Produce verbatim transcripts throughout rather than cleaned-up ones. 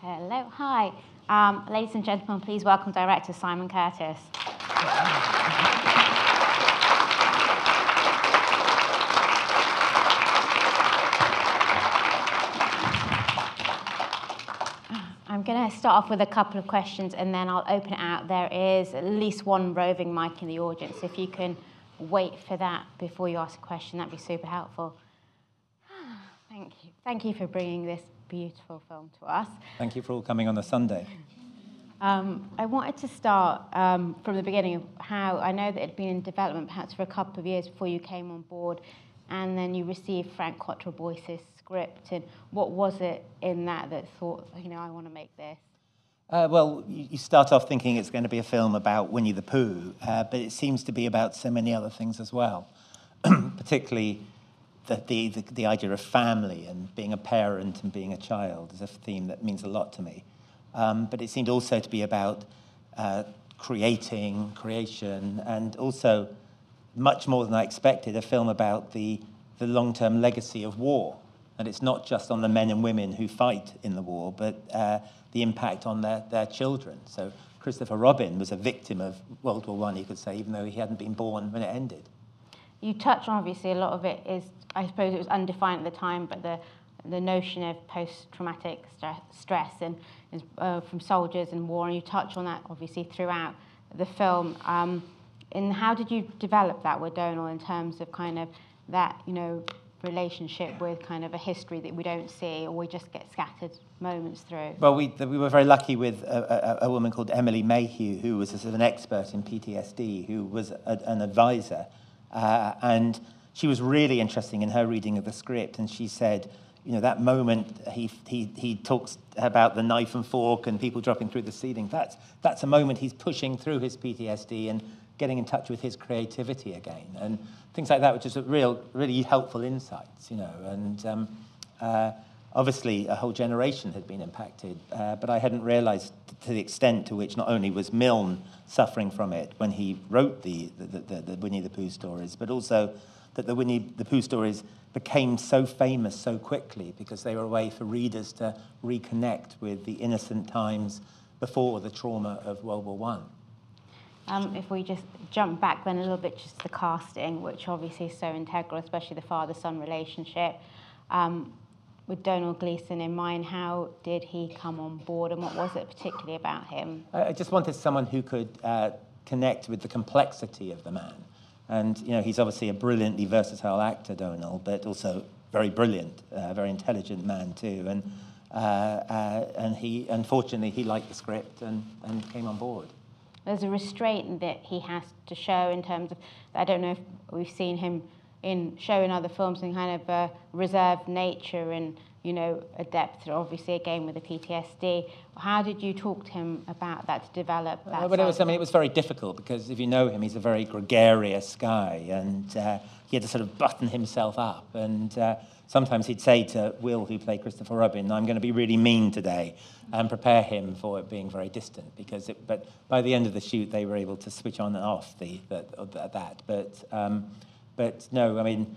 Hello, hi. Um, ladies and gentlemen, please welcome director Simon Curtis. I'm going to start off with a couple of questions and then I'll open it out. There is at least one roving mic in the audience. If you can wait for that before you ask a question, that'd be super helpful. Thank you. Thank you for bringing this beautiful film to us. Thank you for all coming on a Sunday. Um, I wanted to start um, from the beginning of how I know that it had been in development perhaps for a couple of years before you came on board, and then you received Frank Cottrell Boyce's script. And what was it in that that thought, you know, I want to make this? Uh, well, you start off thinking it's going to be a film about Winnie the Pooh, uh, but it seems to be about so many other things as well, particularly the, the, the, the idea of family and being a parent and being a child is a theme that means a lot to me. Um, but it seemed also to be about uh, creating, creation, and also, much more than I expected, a film about the, the long-term legacy of war. And it's not just on the men and women who fight in the war, but uh, the impact on their, their children. So Christopher Robin was a victim of World War One, you could say, even though he hadn't been born when it ended. You touch on, obviously, a lot of it is, I suppose it was undefined at the time, but the, the notion of post-traumatic stress and, uh, from soldiers and war, and you touch on that, obviously, throughout the film. Um, and how did you develop that with Domhnall in terms of kind of that, you know, relationship with kind of a history that we don't see or we just get scattered moments through? Well, we, we were very lucky with a, a, a woman called Emily Mayhew, who was a sort of an expert in P T S D, who was a, an advisor. Uh, and she was really interesting in her reading of the script. And she said, you know, that moment he, he, he talks about the knife and fork and people dropping through the ceiling, that's, that's a moment he's pushing through his P T S D and getting in touch with his creativity again. And things like that, which is a real, really helpful insights, you know. And um, uh, obviously, a whole generation had been impacted, uh, but I hadn't realised to the extent to which not only was Milne suffering from it when he wrote the, the, the, the Winnie the Pooh stories, but also that the Winnie the Pooh stories became so famous so quickly because they were a way for readers to reconnect with the innocent times before the trauma of World War One. Um, if we just jump back then a little bit, just the casting, which obviously is so integral, especially the father-son relationship. Um, with Domhnall Gleeson in mind, how did he come on board and what was it particularly about him? I just wanted someone who could uh, connect with the complexity of the man. And, you know, he's obviously a brilliantly versatile actor, Domhnall, but also very brilliant, uh, very intelligent man too. And, uh, uh, and he, unfortunately, he liked the script and, and came on board. There's a restraint that he has to show in terms of, I don't know if we've seen him in showing other films in kind of a reserved nature and, you know, a depth, obviously, again, with the P T S D. How did you talk to him about that, to develop that? Well, it was, I mean, it was very difficult because if you know him, he's a very gregarious guy and uh, he had to sort of button himself up. And uh, sometimes he'd say to Will, who played Christopher Robin, I'm going to be really mean today, and prepare him for it being very distant. Because, it, but by the end of the shoot, they were able to switch on and off the, the, the that. But, um, but no, I mean,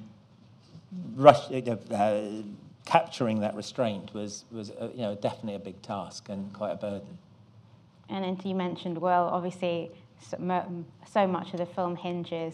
rush, uh, capturing that restraint was, was uh, you know, definitely a big task and quite a burden. And then you mentioned Will. Obviously, so, so much of the film hinges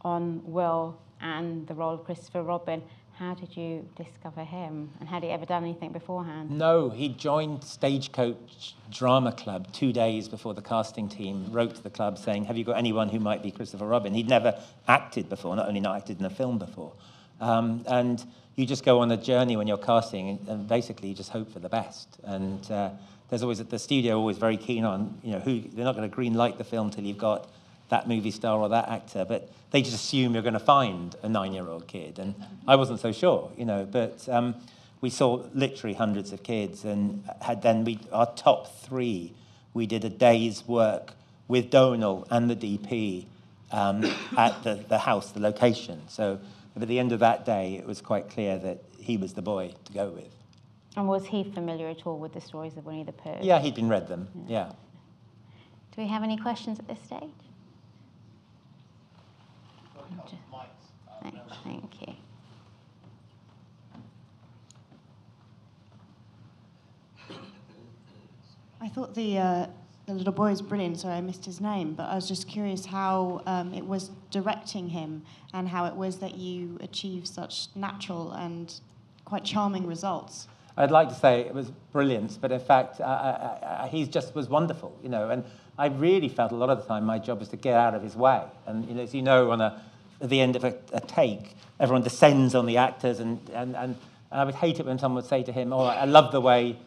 on Will and the role of Christopher Robin. How did you discover him? And had he ever done anything beforehand? No, he joined Stagecoach Drama Club two days before the casting team wrote to the club saying, have you got anyone who might be Christopher Robin? He'd never acted before, not only not acted in a film before. Um, and you just go on a journey when you're casting and basically you just hope for the best. And uh, there's always, the studio always very keen on, you know, who, they're not going to green light the film till you've got that movie star or that actor, but they just assume you're going to find a nine-year-old kid, and I wasn't so sure, you know, but um, we saw literally hundreds of kids, and had then we, our top three, we did a day's work with Domhnall and the D P um, at the, the house, the location, so at the end of that day, it was quite clear that he was the boy to go with. And was he familiar at all with the stories of Winnie the Pooh? Yeah, he'd been read them, yeah. yeah. Do we have any questions at this stage? Thank you. I thought the uh, the little boy was brilliant. Sorry, I missed his name, but I was just curious how um, it was directing him and how it was that you achieved such natural and quite charming results. I'd like to say it was brilliant, but in fact, uh, he just was wonderful, you know. And I really felt a lot of the time my job was to get out of his way. And you know, as you know, on a, at the end of a, a take, everyone descends on the actors, and, and, and I would hate it when someone would say to him, oh, I love the way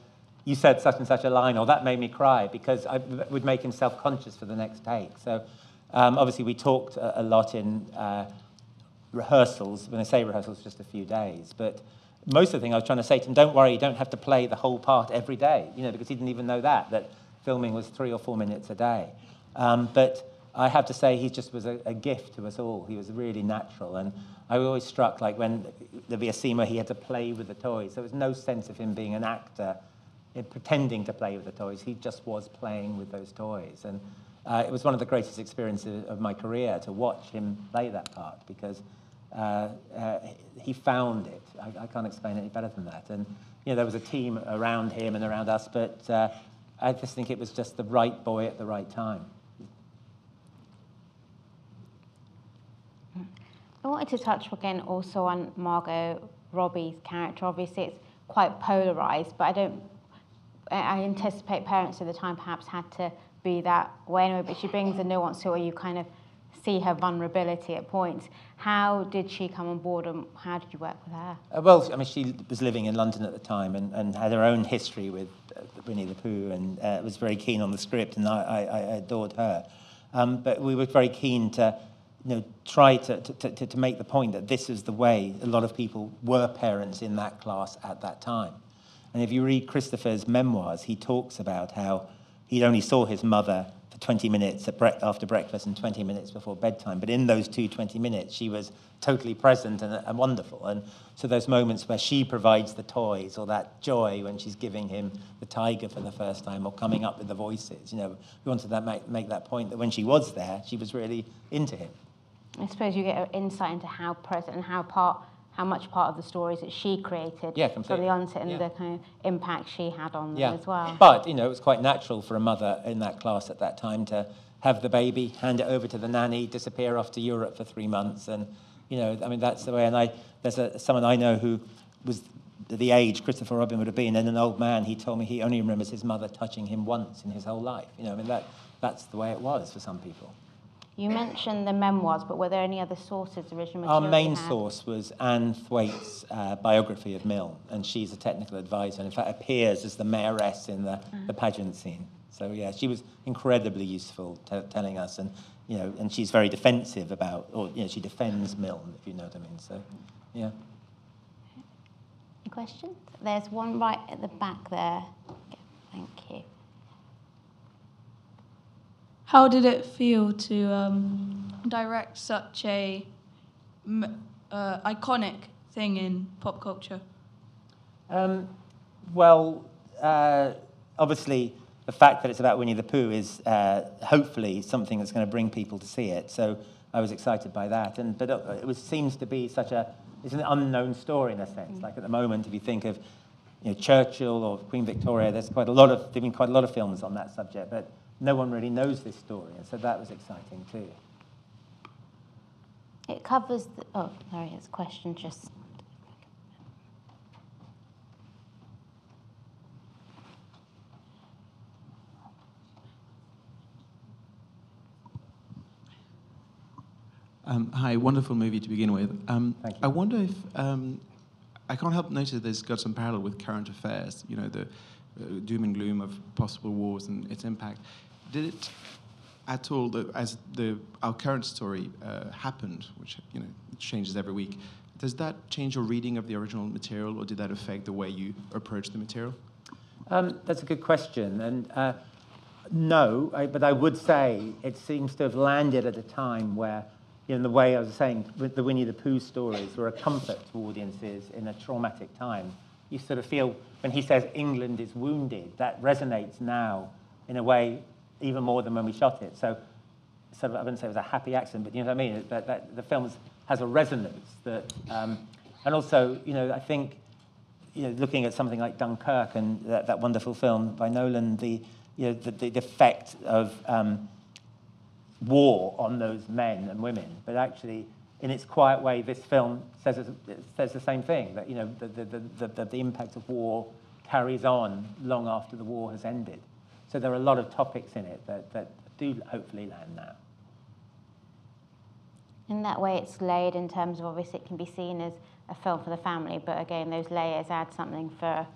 you said such and such a line, or that made me cry, because I would make him self-conscious for the next take. So um, obviously we talked a, a lot in uh, rehearsals. When I say rehearsals, just a few days, but most of the thing I was trying to say to him, don't worry, you don't have to play the whole part every day, you know, because he didn't even know that, that filming was three or four minutes a day. Um, but I have to say he just was a, a gift to us all. He was really natural, and I was always struck, like, when there'd be a scene where he had to play with the toys, there was no sense of him being an actor pretending to play with the toys. He just was playing with those toys, and uh, it was one of the greatest experiences of my career to watch him play that part, because Uh, uh, he found it. I, I can't explain it any better than that. And you know, there was a team around him and around us, but uh, I just think it was just the right boy at the right time. I wanted to touch again also on Margot Robbie's character. Obviously, it's quite polarised, but I don't. I anticipate parents at the time perhaps had to be that way anyway. But she brings a nuance to it, where you kind of see her vulnerability at points. How did she come on board, and how did you work with her? Uh, well, I mean, she was living in London at the time, and, and had her own history with uh, Winnie the Pooh, and uh, was very keen on the script, and I, I, I adored her. Um, but we were very keen to, you know, try to, to, to, to make the point that this is the way a lot of people were parents in that class at that time. And if you read Christopher's memoirs, he talks about how he only saw his mother twenty minutes at bre- after breakfast and twenty minutes before bedtime. But in those two twenty minutes, she was totally present and, and wonderful. And so those moments where she provides the toys, or that joy when she's giving him the tiger for the first time, or coming up with the voices, you know, we wanted to make, make that point that when she was there, she was really into him. I suppose you get an insight into how present and how part, how much part of the stories that she created yeah, from the onset, and yeah. the kind of impact she had on them yeah. as well. But, you know, it was quite natural for a mother in that class at that time to have the baby, hand it over to the nanny, disappear off to Europe for three months. And, you know, I mean, that's the way. And I, there's a, someone I know who was the age Christopher Robin would have been, and an old man, he told me he only remembers his mother touching him once in his whole life. You know, I mean, that that's the way it was for some people. You mentioned the memoirs, but were there any other sources originally? Our main source was Anne Thwaites' uh, biography of Milne, and she's a technical advisor, and in fact appears as the mayoress in the, uh-huh. the pageant scene. So yeah, she was incredibly useful, t- telling us, and you know, and she's very defensive about, or you know, she defends Milne, if you know what I mean. So, yeah. Any questions? There's one right at the back there. Thank you. How did it feel to um, direct such a uh, iconic thing in pop culture? Um, well, uh, obviously, the fact that it's about Winnie the Pooh is uh, hopefully something that's going to bring people to see it. So I was excited by that. And but it was, seems to be such a it's an unknown story in a sense. Mm-hmm. Like at the moment, if you think of you know, Churchill or Queen Victoria, there's quite a lot of there've been quite a lot of films on that subject, but no one really knows this story, and so that was exciting too. It covers the, oh, sorry, it's a question just. Um, hi, wonderful movie to begin with. Um, Thank you. I wonder if, um, I can't help notice that there's got some parallel with current affairs, you know, the uh, doom and gloom of possible wars and its impact. Did it at all, the, as the our current story uh, happened, which you know changes every week, does that change your reading of the original material, or did that affect the way you approach the material? Um, that's a good question, and uh, no, I, but I would say it seems to have landed at a time where, you know, in the way I was saying, with the Winnie the Pooh stories were a comfort to audiences in a traumatic time. You sort of feel when he says England is wounded, that resonates now in a way even more than when we shot it. So, sort of, I wouldn't say it was a happy accident, but you know what I mean? That, that, the film has a resonance that, um, and also, you know, I think you know, looking at something like Dunkirk and that, that wonderful film by Nolan, the you know the, the effect of um, war on those men and women, but actually, in its quiet way, this film says says the same thing, that you know the the the, the, the impact of war carries on long after the war has ended. So there are a lot of topics in it that, that do hopefully land now. In that way, it's layered in terms of, obviously, it can be seen as a film for the family, but again, those layers add something for,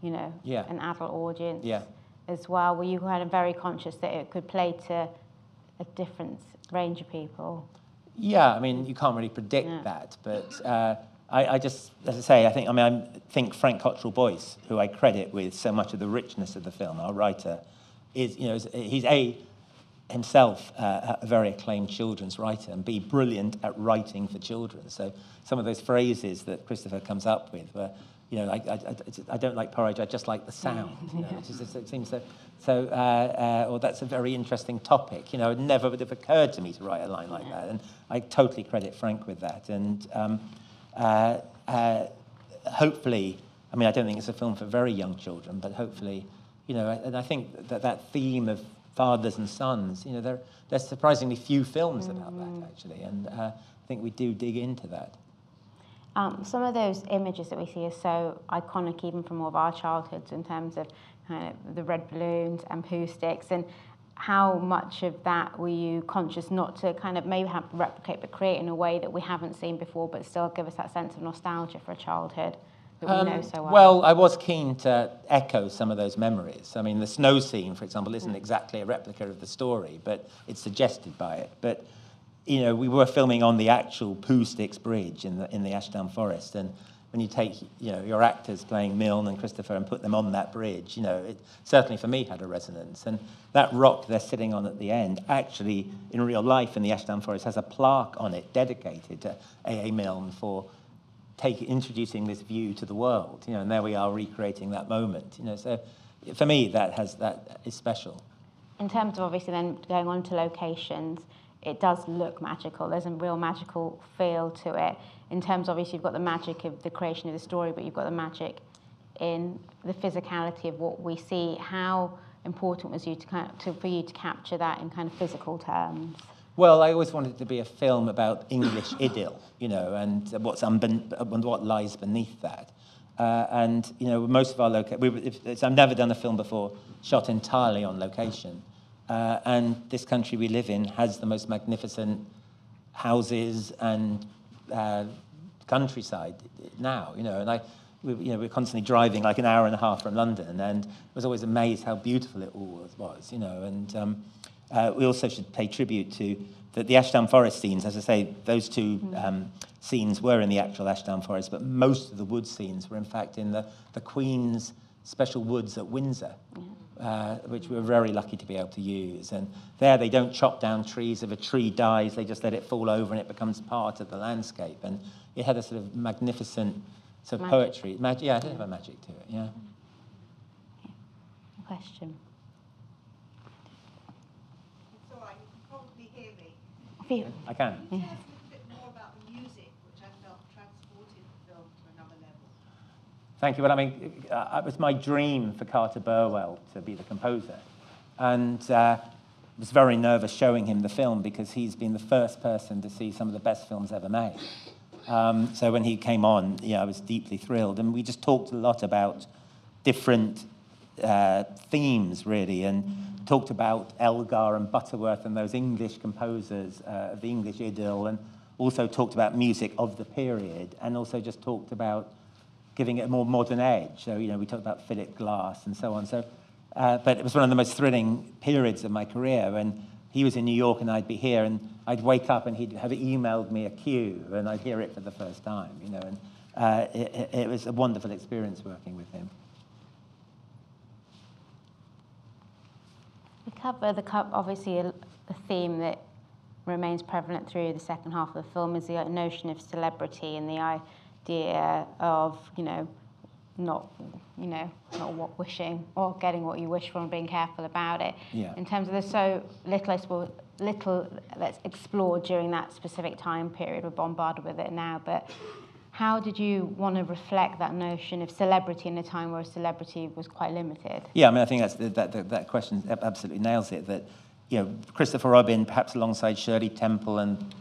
you know, yeah. an adult audience yeah. as well. Were you kind of very conscious that it could play to a different range of people? Yeah, I mean, you can't really predict no. that, but uh, I, I just, as I say, I think, I mean, I think Frank Cottrell Boyce, who I credit with so much of the richness of the film, our writer, is, you know, he's a himself uh, a very acclaimed children's writer, and be brilliant at writing for children. So some of those phrases that Christopher comes up with were, you know, like, I, I, I don't like porridge, I just like the sound. You know, it, just, it seems so, so uh, uh, or that's a very interesting topic. You know, it never would have occurred to me to write a line like that, and I totally credit Frank with that. And um, uh, uh, hopefully, I mean, I don't think it's a film for very young children, but hopefully, you know, and I think that that theme of fathers and sons, you know, there, there's surprisingly few films about that, actually, and uh, I think we do dig into that. Um, some of those images that we see are so iconic, even from all of our childhoods, in terms of uh, the red balloons and Pooh Sticks, and how much of that were you conscious not to kind of maybe have replicate, but create in a way that we haven't seen before, but still give us that sense of nostalgia for a childhood? Um, know so well. well, I was keen to echo some of those memories. I mean, the snow scene, for example, isn't exactly a replica of the story, but it's suggested by it. But, you know, we were filming on the actual Pooh Sticks Bridge in the, in the Ashdown Forest, and when you take, you know, your actors playing Milne and Christopher and put them on that bridge, you know, it certainly for me had a resonance. And that rock they're sitting on at the end, actually, in real life in the Ashdown Forest, has a plaque on it dedicated to A A Milne for Take, introducing this view to the world, you know, and there we are recreating that moment, you know. So, for me, that has that is special. In terms of obviously then going on to locations, it does look magical. There's a real magical feel to it. In terms, obviously, you've got the magic of the creation of the story, but you've got the magic in the physicality of what we see. How important was you to kind of, to for you to capture that in kind of physical terms? Well, I always wanted it to be a film about English idyll, you know, and what's unben- what lies beneath that. Uh, and, you know, most of our locations... I've never done a film before shot entirely on location. Uh, and this country we live in has the most magnificent houses and uh, countryside now, you know. And I, we, you know, we're constantly driving like an hour and a half from London, and I was always amazed how beautiful it all was, you know, and... Um, Uh, we also should pay tribute to the, the Ashdown Forest scenes. As I say, those two um, scenes were in the actual Ashdown Forest, but most of the wood scenes were, in fact, in the, the Queen's special woods at Windsor, uh, which we were very lucky to be able to use. And there they don't chop down trees. If a tree dies, they just let it fall over and it becomes part of the landscape. And it had a sort of magnificent sort of magic. Poetry. Mag- yeah, it did have a magic to it, yeah. Okay. Question. I can. Can you tell us a little bit more about the music, which I felt transported the film to another level? Thank you. Well, I mean, uh, it was my dream for Carter Burwell to be the composer. And uh, I was very nervous showing him the film because he's been the first person to see some of the best films ever made. Um, so when he came on, you know, I was deeply thrilled. And we just talked a lot about different uh, themes, really, and talked about Elgar and Butterworth and those English composers uh, of the English idyll, and also talked about music of the period, and also just talked about giving it a more modern edge. So, you know, we talked about Philip Glass and so on. So, uh, but it was one of the most thrilling periods of my career when he was in New York and I'd be here, and I'd wake up and he'd have emailed me a cue and I'd hear it for the first time, you know, and uh, it, it was a wonderful experience working with him. Cover the cup, obviously, a, a theme that remains prevalent through the second half of the film is the notion of celebrity and the idea of, you know, not, you know, not what wishing or getting what you wish for and being careful about it. Yeah. In terms of there's so little, little that's explored during that specific time period. We're bombarded with it now, but How did you want to reflect that notion of celebrity in a time where celebrity was quite limited? Yeah, I mean, I think that's, that, that, that question absolutely nails it, that, you know, Christopher Robin, perhaps alongside Shirley Temple and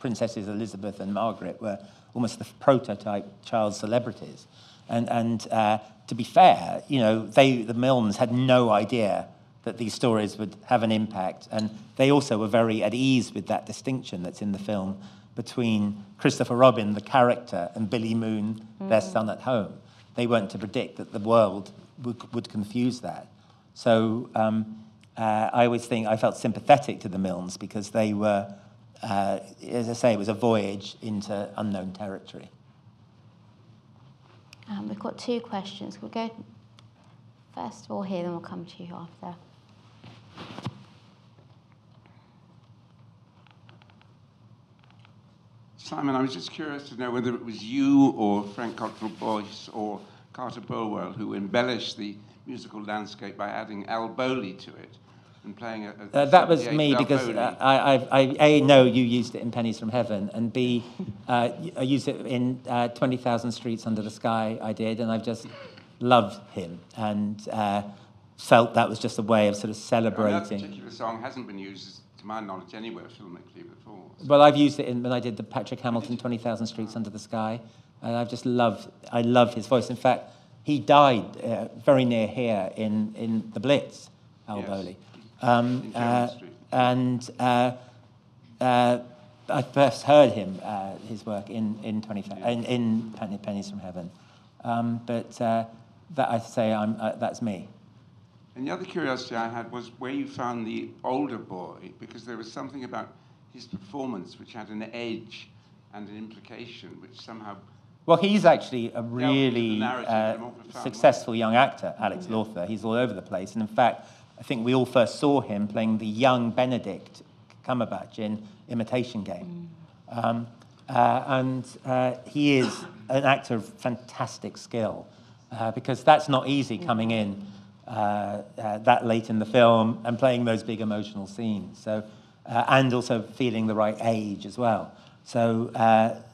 Princesses Elizabeth and Margaret, were almost the prototype child celebrities. And, and uh, to be fair, you know, they, the Milnes had no idea that these stories would have an impact. And they also were very at ease with that distinction that's in the film between Christopher Robin, the character, and Billy Moon, mm. their son at home. They weren't to predict that the world would, would confuse that. So um, uh, I always think I felt sympathetic to the Milnes because they were, uh, as I say, it was a voyage into unknown territory. Um, we've got two questions. We'll go first of all here, then we'll come to you after. Simon, I was just curious to know whether it was you or Frank Cottrell Boyce or Carter Burwell who embellished the musical landscape by adding Al Bowlly to it and playing a... a uh, that was me, because uh, I, I, I, A, know you used it in Pennies from Heaven, and B, uh, I used it in uh, twenty thousand Streets Under the Sky, I did, and I've just loved him and uh, felt that was just a way of sort of celebrating... Well, that particular song hasn't been used as, to my knowledge, anywhere filmically before. So. Well, I've used it in, when I did the Patrick Hamilton twenty thousand Streets Under the Sky, and I've just loved, I love his voice. In fact, he died uh, very near here in, in the Blitz, Al yes. Bowley. Um, uh, and uh, uh, I first heard him, uh, his work, in, in, yeah. in, in Pennies from Heaven. Um, but uh, that I say I'm, uh, that's me. And the other curiosity I had was where you found the older boy, because there was something about his performance which had an edge and an implication which somehow... Well, he's actually a really uh, successful young actor, Alex Lawther. He's all over the place. And in fact, I think we all first saw him playing the young Benedict Cumberbatch in Imitation Game. Mm. Um, uh, and uh, he is an actor of fantastic skill, uh, because that's not easy coming in Uh, uh, that late in the film and playing those big emotional scenes, so uh, and also feeling the right age as well. So, uh,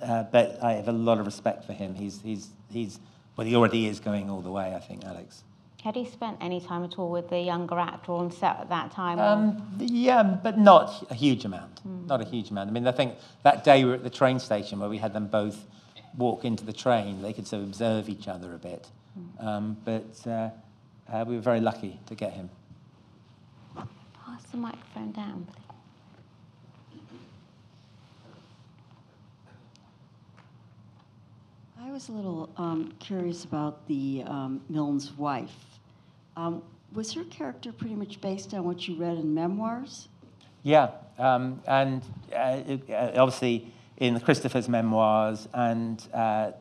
uh, but I have a lot of respect for him. He's he's he's well, he already is going all the way, I think, Alex. Had he spent any time at all with the younger actor on set at that time? Um, yeah, but not a huge amount. Mm. Not a huge amount. I mean, I think that day we were at the train station where we had them both walk into the train. They could sort of observe each other a bit, mm. um, but. Uh, Uh, we were very lucky to get him. Pass the microphone down, please. I was a little um, curious about the um, Milne's wife. Um, was her character pretty much based on what you read in memoirs? Yeah, um, and uh, it, uh, obviously in Christopher's memoirs and uh,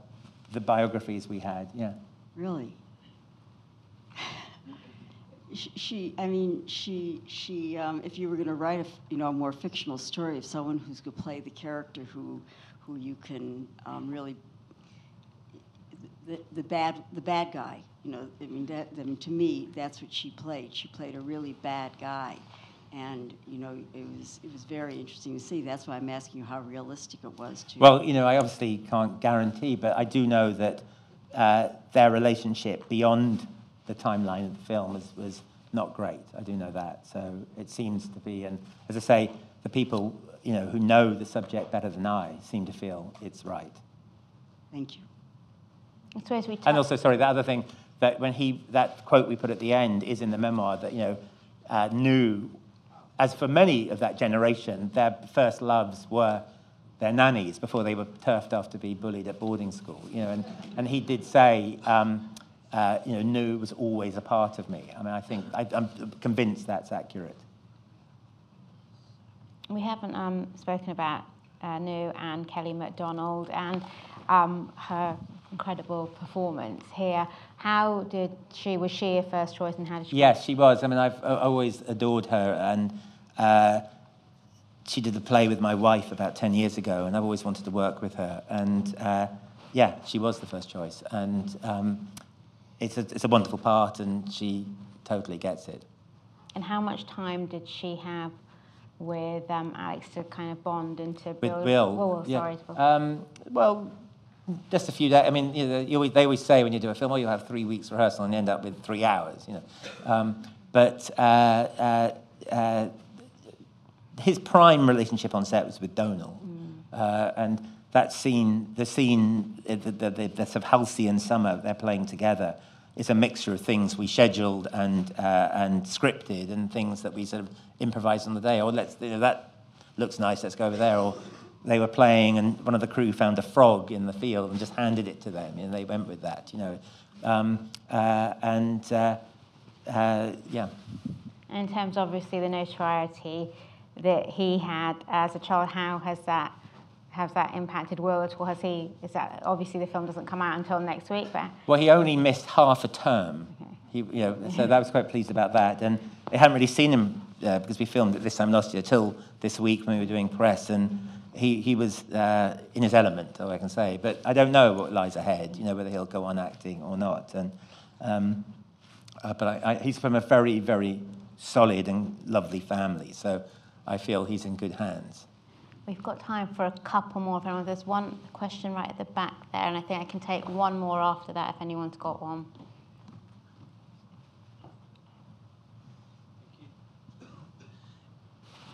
the biographies we had, yeah. Really? She, I mean, she, she. Um, if you were going to write a, you know, a more fictional story of someone who's going to play the character who, who you can um, really, the, the bad, the bad guy. You know, I mean, that, I mean, to me, that's what she played. She played a really bad guy, and you know, it was, it was very interesting to see. That's why I'm asking you how realistic it was. To well, you know, I obviously can't guarantee, but I do know that uh, their relationship beyond the timeline of the film was, was not great. I do know that. So it seems to be, and as I say, the people, you know, who know the subject better than I seem to feel it's right. Thank you. So as we and also, sorry, the other thing, that when he, that quote we put at the end is in the memoir that, you know, uh, knew, as for many of that generation, their first loves were their nannies before they were turfed off to be bullied at boarding school, you know, and, and he did say, um, Uh, you know, knew was always a part of me. I mean, I think, I, I'm convinced that's accurate. We haven't um, spoken about uh, New and Kelly MacDonald and um, her incredible performance here. How did she, was she your first choice and how did she? Yes, she was. I mean, I've always adored her, and uh, she did the play with my wife about ten years ago, and I've always wanted to work with her. And uh, yeah, she was the first choice. And um, It's a, it's a wonderful part, and she totally gets it. And how much time did she have with um, Alex to kind of bond and to build? With Bill. Oh, sorry. Yeah. Um, well, Just a few days. I mean, you know, you always, they always say when you do a film, oh, you'll have three weeks rehearsal and end up with three hours, you know. Um, but uh, uh, uh, his prime relationship on set was with Domhnall. Mm. Uh, and that scene, the scene, the, the, the, the sort of halcyon summer they're playing together, is a mixture of things we scheduled and uh, and scripted and things that we sort of improvised on the day. Or let's, you know, that looks nice, let's go over there. Or they were playing, and one of the crew found a frog in the field and just handed it to them, and they went with that, you know. Um, uh, and uh, uh, yeah. In terms, obviously, the notoriety that he had as a child, how has that has that impacted Will at all? Has he? Is that obviously the film doesn't come out until next week? But well, he only missed half a term. Okay. He, you know, so that was quite pleased about that, and they hadn't really seen him uh, because we filmed it this time last year till this week when we were doing press and. He he was uh, in his element, all I can say. But I don't know what lies ahead. You know, whether he'll go on acting or not. And um, uh, but I, I, he's from a very very solid and lovely family, so I feel he's in good hands. We've got time for a couple more. If anyone, there's one question right at the back there, and I think I can take one more after that if anyone's got one.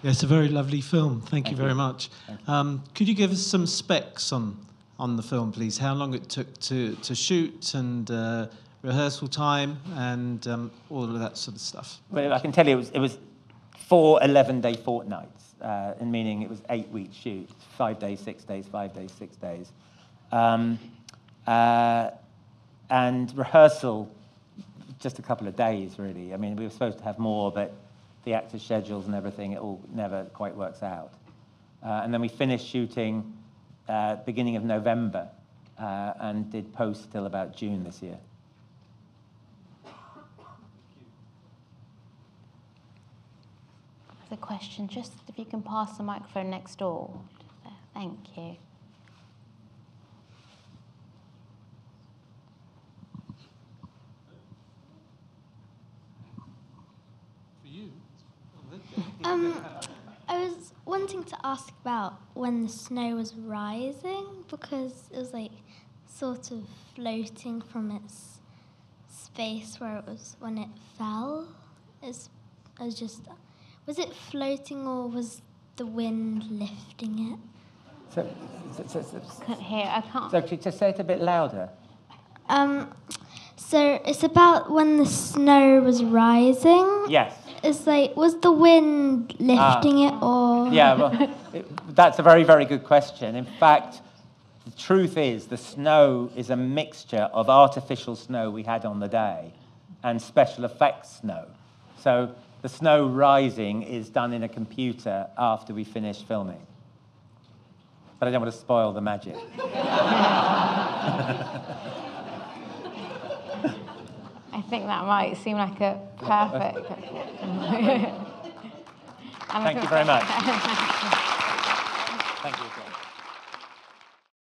It's a very lovely film. Thank, Thank you very you. much. You. Um, could you give us some specs on on the film, please? How long it took to, to shoot and uh, rehearsal time and um, all of that sort of stuff? Well, I can tell you it was, it was four eleven-day fortnights, uh, and meaning it was eight-week shoot, five days, six days, five days, six days. Um, uh, and rehearsal, just a couple of days, really. I mean, we were supposed to have more, but the actors' schedules and everything, it all never quite works out. Uh, and then we finished shooting uh, beginning of November uh, and did post till about June this year. There's a question, just if you can pass the microphone next door. Thank you. Um, I was wanting to ask about when the snow was rising, because it was like sort of floating from its space where it was when it fell. It's, I was just, was it floating or was the wind lifting it? So, so, so, so, I can't hear. I can't. So just say it a bit louder. Um, so it's about when the snow was rising. Yes. It's like, was the wind lifting ah, it or...? Yeah, well, it, that's a very, very good question. In fact, the truth is the snow is a mixture of artificial snow we had on the day and special effects snow. So the snow rising is done in a computer after we finish filming. But I don't want to spoil the magic. I think that might seem like a perfect... Thank you very much. Thank you.